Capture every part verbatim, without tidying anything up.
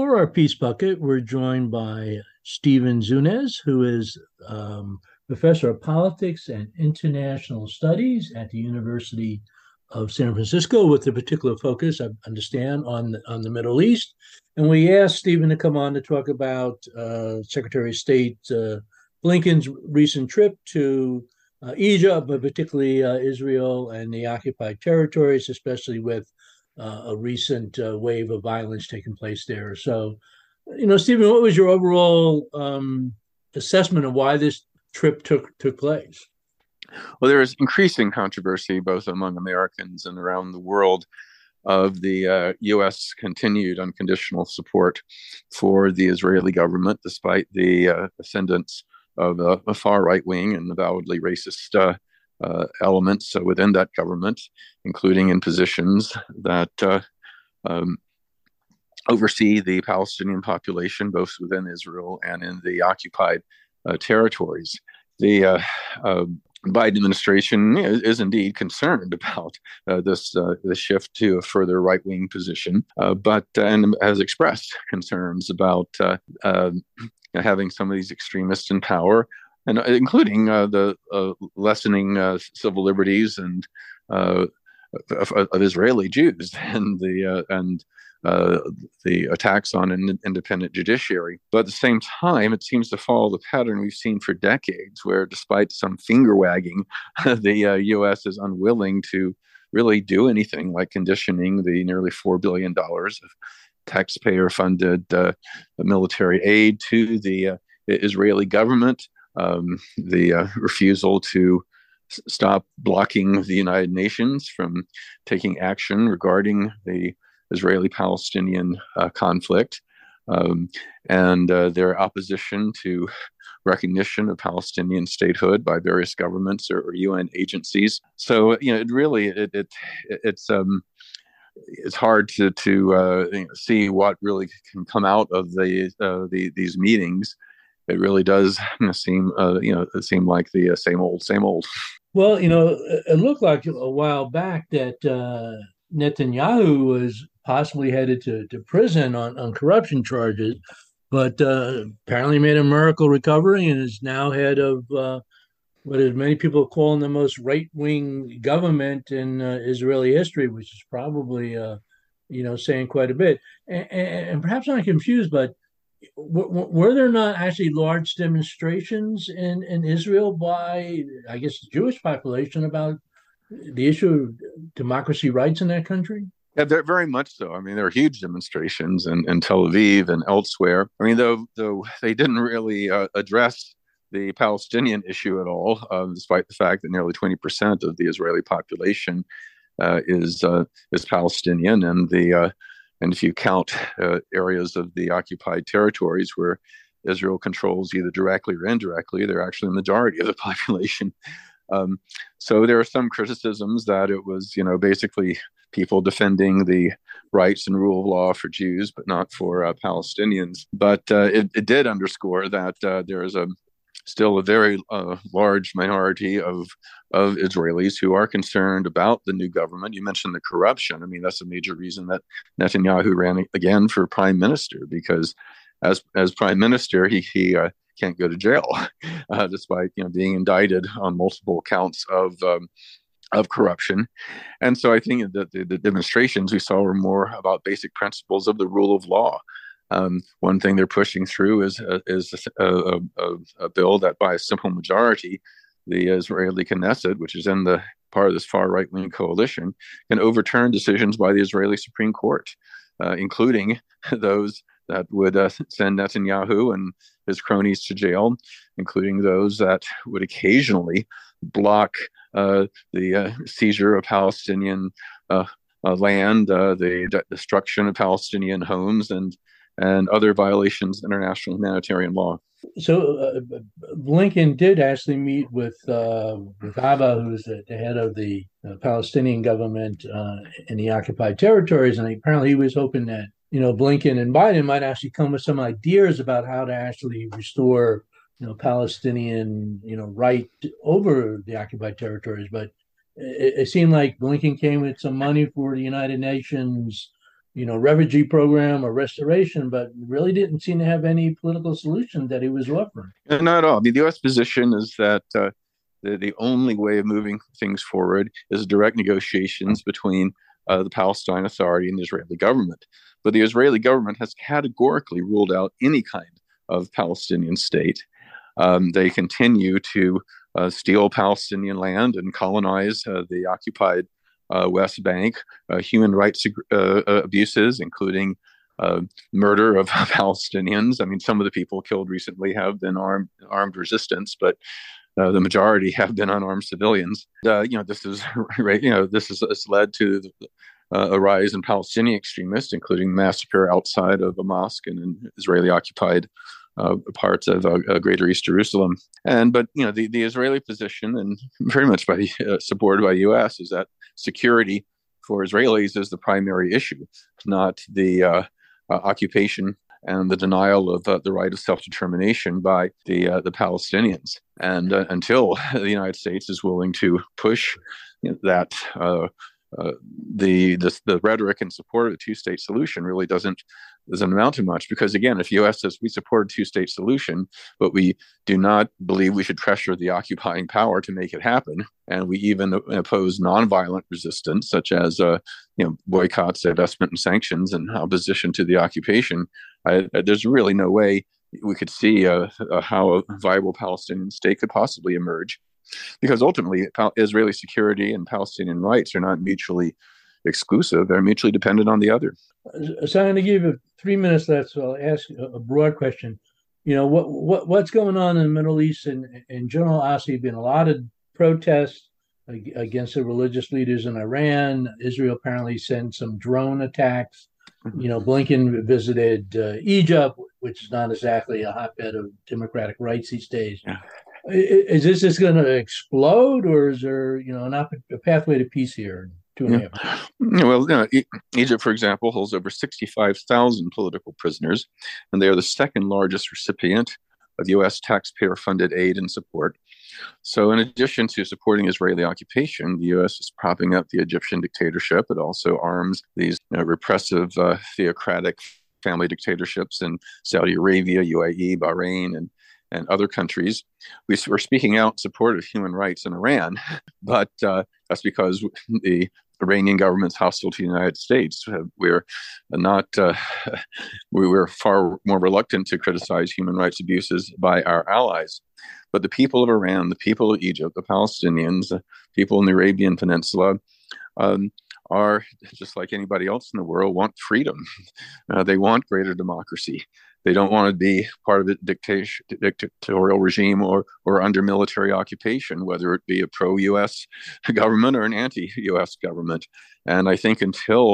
For our Peace Bucket, we're joined by Stephen Zunes, who is um, Professor of Politics and International Studies at the University of San Francisco, with a particular focus, I understand, on the, on the Middle East. And we asked Stephen to come on to talk about uh, Secretary of State uh, Blinken's recent trip to uh, Egypt, but particularly uh, Israel and the occupied territories, especially with Uh, a recent uh, wave of violence taking place there. So, you know, Stephen, what was your overall um, assessment of why this trip took took place? Well, there is increasing controversy both among Americans and around the world of the uh, U S continued unconditional support for the Israeli government, despite the uh, ascendance of uh, a far right wing and avowedly racist uh, Uh, elements uh, within that government, including in positions that uh, um, oversee the Palestinian population, both within Israel and in the occupied uh, territories. The uh, uh, Biden administration is, is indeed concerned about uh, this uh, the shift to a further right-wing position, uh, but and has expressed concerns about uh, uh, having some of these extremists in power, and including uh, the uh, lessening uh, civil liberties and uh, of, of Israeli Jews, and the uh, and uh, the attacks on an independent judiciary. But at the same time, it seems to follow the pattern we've seen for decades, where despite some finger wagging, the uh, U S is unwilling to really do anything like conditioning the nearly four billion dollars of taxpayer-funded uh, military aid to the uh, Israeli government. Um, the uh, refusal to s- stop blocking the United Nations from taking action regarding the Israeli-Palestinian uh, conflict, um, and uh, their opposition to recognition of Palestinian statehood by various governments or, or U N agencies. So, you know, it really it, it it's um, it's hard to to uh, you know, see what really can come out of the uh, the these meetings. It really does seem, uh, you know, it seemed like the uh, same old, same old. Well, you know, it looked like a while back that uh, Netanyahu was possibly headed to, to prison on, on corruption charges, but uh, apparently made a miracle recovery and is now head of uh, what is many people calling the most right-wing government in uh, Israeli history, which is probably, uh, you know, saying quite a bit. And, and perhaps I'm confused, but were there not actually large demonstrations in, in Israel by, I guess, the Jewish population about the issue of democracy rights in that country? Yeah, very much so. I mean, there are huge demonstrations in, in Tel Aviv and elsewhere. I mean, though though they didn't really uh, address the Palestinian issue at all, uh, despite the fact that nearly twenty percent of the Israeli population uh, is uh, is Palestinian, and the uh, And if you count uh, areas of the occupied territories where Israel controls either directly or indirectly, they're actually the majority of the population. Um, so there are some criticisms that it was, you know, basically people defending the rights and rule of law for Jews, but not for uh, Palestinians. But uh, it, it did underscore that uh, there is a still a very uh, large minority of of Israelis who are concerned about the new government. You mentioned the corruption. I mean, that's a major reason that Netanyahu ran again for prime minister, because as as prime minister, he he uh, can't go to jail, uh, despite you know being indicted on multiple counts of um, of corruption. And so I think that the, the demonstrations we saw were more about basic principles of the rule of law. Um, one thing they're pushing through is uh, is a, a, a, a bill that, by a simple majority, the Israeli Knesset, which is in the part of this far right wing coalition, can overturn decisions by the Israeli Supreme Court, uh, including those that would uh, send Netanyahu and his cronies to jail, including those that would occasionally block uh, the uh, seizure of Palestinian uh, uh, land, uh, the de- destruction of Palestinian homes, and. and other violations of international humanitarian law. So uh, Blinken did actually meet with, uh, with Abba, who's the head of the uh, Palestinian government uh, in the occupied territories, and apparently he was hoping that, you know, Blinken and Biden might actually come with some ideas about how to actually restore, you know, Palestinian, you know, right over the occupied territories. But it, it seemed like Blinken came with some money for the United Nations you know, refugee program or restoration, but really didn't seem to have any political solution that he was offering. Not at all. I mean, the U S position is that uh, the, the only way of moving things forward is direct negotiations between uh, the Palestine Authority and the Israeli government. But the Israeli government has categorically ruled out any kind of Palestinian state. Um, they continue to uh, steal Palestinian land and colonize uh, the occupied Uh, West Bank, uh, human rights uh, abuses, including uh, murder of Palestinians. I mean, some of the people killed recently have been armed armed resistance, but uh, the majority have been unarmed civilians. Uh, you know, this is you know this is it's led to uh, a rise in Palestinian extremists, including massacre outside of a mosque and in Israeli occupied Uh, parts of uh, uh, Greater East Jerusalem. And but you know the, the Israeli position, and very much by the, uh, supported by the U S, is that security for Israelis is the primary issue, not the uh, uh, occupation and the denial of uh, the right of self-determination by the uh, the Palestinians. And uh, until the United States is willing to push that, uh, uh, the, the the rhetoric in support of the two-state solution really doesn't. doesn't amount to much, because again, if the U S says we support a two-state solution, but we do not believe we should pressure the occupying power to make it happen, and we even oppose nonviolent resistance, such as uh, you know boycotts, investment, and sanctions, and opposition to the occupation, I, there's really no way we could see uh, uh, how a viable Palestinian state could possibly emerge, because ultimately, Pal- Israeli security and Palestinian rights are not mutually exclusive; they're mutually dependent on the other. So I'm going to give you three minutes left, so I'll ask a broad question. You know, what what what's going on in the Middle East in, in general? Obviously, there's been a lot of protests against the religious leaders in Iran. Israel apparently sent some drone attacks. You know, Blinken visited uh, Egypt, which is not exactly a hotbed of democratic rights these days. Yeah. Is, is this just going to explode, or is there, you know, an op- a pathway to peace here? Yeah. Well, you know, Egypt, for example, holds over sixty-five thousand political prisoners, and they are the second largest recipient of U S taxpayer-funded aid and support. So in addition to supporting Israeli occupation, the U S is propping up the Egyptian dictatorship. It also arms these you know, repressive uh, theocratic family dictatorships in Saudi Arabia, U A E, Bahrain, and and other countries. We were speaking out in support of human rights in Iran, but uh, that's because the Iranian government's hostile to the United States. We're not, uh, we were far more reluctant to criticize human rights abuses by our allies. But the people of Iran, the people of Egypt, the Palestinians, the people in the Arabian Peninsula, um, are, just like anybody else in the world, want freedom. Uh, they want greater democracy. They don't want to be part of a dictatorial regime or or under military occupation, whether it be a pro-U S government or an anti-U S government. And I think until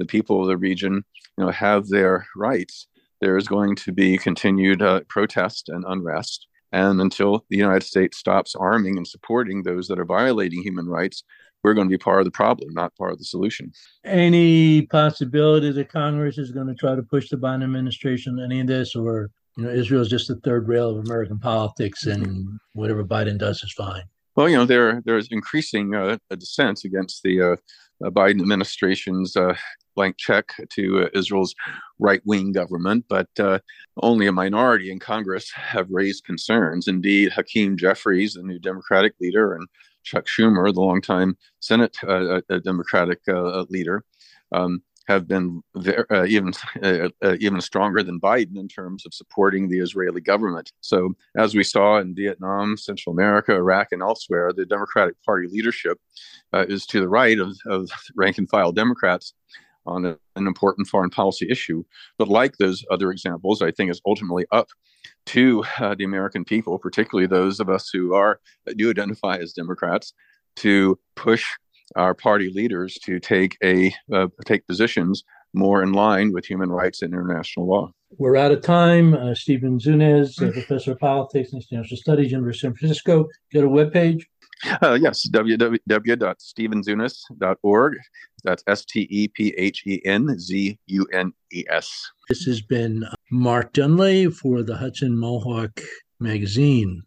the people of the region, you know, have their rights, there is going to be continued uh, protest and unrest. And until the United States stops arming and supporting those that are violating human rights, we're going to be part of the problem, not part of the solution. Any possibility that Congress is going to try to push the Biden administration any of this, or you know, Israel is just the third rail of American politics, and whatever Biden does is fine? Well, you know, there there is increasing uh, a dissent against the uh, Biden administration's uh, blank check to uh, Israel's right-wing government, but uh, only a minority in Congress have raised concerns. Indeed, Hakeem Jeffries, the new Democratic leader, and Chuck Schumer, the longtime Senate uh, uh, Democratic uh, leader, um, have been ver- uh, even uh, uh, even stronger than Biden in terms of supporting the Israeli government. So as we saw in Vietnam, Central America, Iraq, and elsewhere, the Democratic Party leadership uh, is to the right of, of rank-and-file Democrats on a, an important foreign policy issue. But like those other examples, I think it's ultimately up to uh, the American people, particularly those of us who are do identify as Democrats, to push our party leaders to take a uh, take positions more in line with human rights and international law. We're out of time. Uh, Stephen Zunes, uh, professor of politics and international studies, University of San Francisco. Go to webpage. Uh, yes, w w w dot stephen zunes dot org. That's S T E P H E N Z U N E S. This has been Mark Dunley for the Hudson Mohawk Magazine.